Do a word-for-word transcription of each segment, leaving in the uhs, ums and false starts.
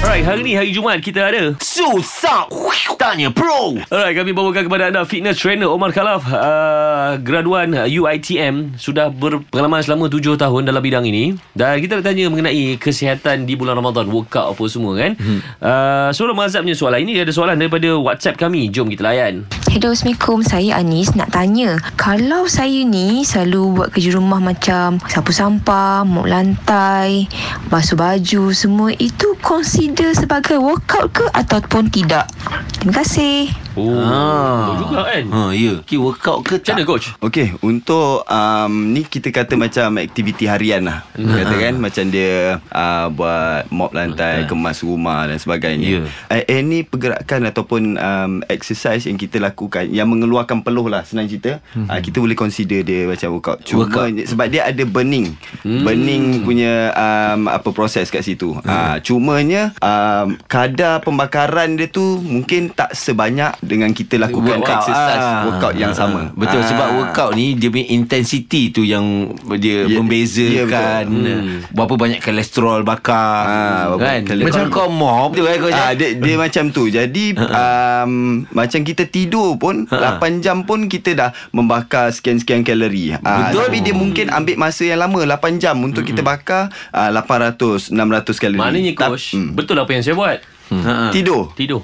Alright, hari ni hari Jumaat kita ada Susah Tanya Pro. Alright, kami bawakan kepada anda fitness trainer Omar Khalaf, uh, graduan U I T M, sudah berpengalaman selama tujuh tahun dalam bidang ini. Dan kita bertanya mengenai kesihatan di bulan Ramadan, workout apa semua kan. hmm. uh, Soal Mahzab punya soalan ini, ada soalan daripada WhatsApp kami. Jom kita layan. Hello, Assalamualaikum. Saya Anis nak tanya, kalau saya ni selalu buat kerja rumah macam sapu sampah, mop lantai, basuh baju, semua itu konsider dia sebagai workout ke ataupun tidak? Terima kasih. Oh, ah. Betul juga kan? Ha, ya. Okay, workout ke tak? Macam mana, coach? Okay, untuk um, ni kita kata macam aktiviti harian lah. Nah. Kata kan macam dia uh, buat mop lantai, nah. kemas rumah dan sebagainya. Yeah. Uh, ini pergerakan ataupun um, exercise yang kita lakukan yang mengeluarkan peluh lah, senang cerita. Mm-hmm. Uh, kita boleh consider dia macam workout. Cuma workout. Sebab dia ada burning. Mm. Burning punya um, apa proses kat situ. Mm. Uh, cumanya Um, kadar pembakaran dia tu mungkin tak sebanyak dengan kita lakukan workout, exercise ah. workout yang ah. sama. Betul ah. Sebab workout ni dia punya intensity tu yang dia yeah. membezakan yeah, hmm. berapa banyak kolesterol bakar ah, kan? Kolesterol. Macam kau mop tu kan, ah, dia, dia macam tu. Jadi um, macam kita tidur pun lapan jam pun kita dah membakar sekian-sekian kalori. ah, Betul. Tapi dia mungkin ambil masa yang lama, lapan jam untuk mm-hmm. kita bakar ah, lapan ratus enam ratus kalori. Maknanya coach, Ta- betul apa yang saya buat. Hmm. Tidur Tidur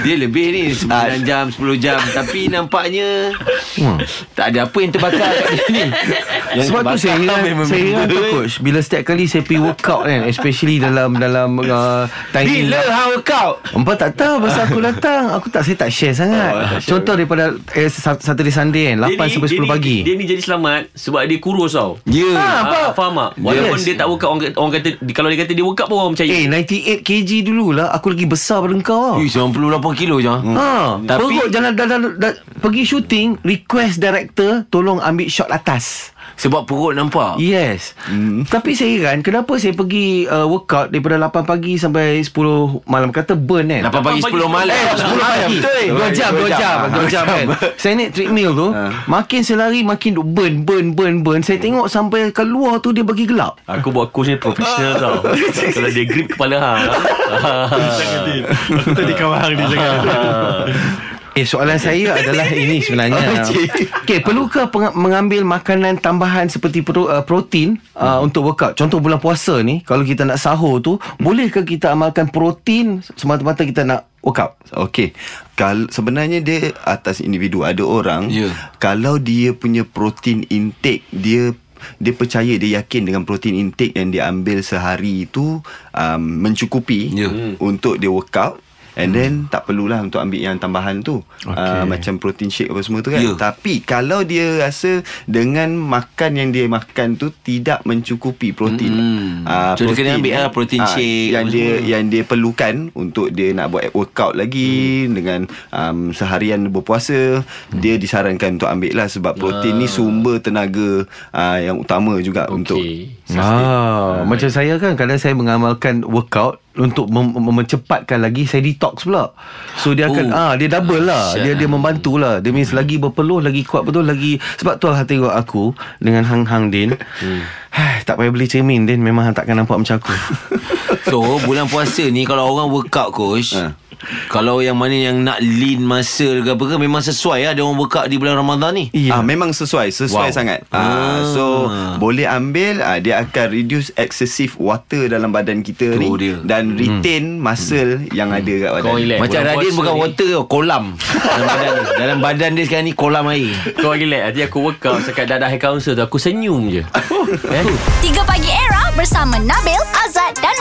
Dia lebih ni sembilan jam sepuluh jam. Tapi nampaknya hmm. tak ada apa yang terbakar kat ni. Yang sebab tu saya Saya tu coach, bila setiap kali saya pergi workout kan, especially dalam Dalam uh, timing. Bila ha workout empat tak tahu pasal aku datang. Aku tak Saya tak share sangat oh, tak Contoh share. daripada eh, Saturday Sunday kan, lapan sampai sepuluh pagi. Dia ni jadi selamat sebab dia kurus tau. Ya yeah. ha, ha, Faham tak? Walaupun yes. dia tak workout, orang, orang kata, kalau dia kata dia workout pun orang percaya. Eh ninety-eight kilograms dululah aku lagi besar pada engkau lah. Eh, sembilan puluh lapan kilo je. Hmm. Ha, tapi perut jangan dah, dah, dah, dah, pergi syuting, request director tolong ambil shot atas. Sebab perut nampak. Yes. Hmm. Tapi saya heran kenapa saya pergi uh, workout daripada lapan pagi sampai sepuluh malam. Kata burn kan. lapan pagi sepuluh malam. Eh, sepuluh malam. Betul. dua jam, dua jam. dua jam kan. Saya naik treadmill tu, makin saya lari makin duk burn, burn, burn, burn. Saya tengok sampai keluar tu dia bagi gelap. Aku buat coach ni profesional tau. Kalau dia grip kepala hang. Aku tadi kawan hang dia cakap. Eh, soalan saya adalah ini sebenarnya. Okey, perlukah peng- mengambil makanan tambahan seperti pro- uh, protein uh, hmm. untuk workout? Contoh bulan puasa ni, kalau kita nak sahur tu, bolehkah kita amalkan protein semata-mata kita nak workout? Okey. Kalau sebenarnya dia atas individu. Ada orang yeah. kalau dia punya protein intake dia dia percaya, dia yakin dengan protein intake yang dia ambil sehari itu um, mencukupi yeah. untuk dia workout. And then hmm. tak perlulah untuk ambil yang tambahan tu. Okay. uh, Macam protein shake apa semua tu kan. yeah. Tapi kalau dia rasa dengan makan yang dia makan tu tidak mencukupi protein, hmm. uh, so protein, dia kena ambil lah protein uh, shake yang dia, yang dia perlukan untuk dia nak buat workout lagi. hmm. Dengan um, seharian berpuasa, hmm. dia disarankan untuk ambil lah. Sebab protein ah. ni sumber tenaga uh, yang utama juga okay. untuk ah, macam saya kan, kadang saya mengamalkan workout untuk mem- mencepatkan lagi, saya detox pula. So dia akan oh. ah dia double lah. Asya. Dia dia membantulah. Dia means lagi berpeluh, lagi kuat betul lagi. Sebab tu lah tengok aku dengan Hang Hang Din. Hmm. Tak payah beli cermin Din, memang takkan nampak macam aku. So bulan puasa ni kalau orang workout coach, ha. kalau yang mana yang nak lean muscle ke apa ke, memang sesuai lah dia orang workout di bulan Ramadan ni. yeah. ah, Memang sesuai Sesuai wow. sangat. ah. Ah, So boleh ambil. ah, Dia akan reduce excessive water dalam badan kita tu ni dia. Dan retain hmm. muscle hmm. yang hmm. ada kat badan. Macam bulan Radin bukan ni. water, kolam dalam badan dia. Dalam badan dia sekarang ni kolam air. Kau relax. Nanti aku workout sekat dadah air kaunser tu, aku senyum je. eh? tiga Pagi Era bersama Nabil, Azad dan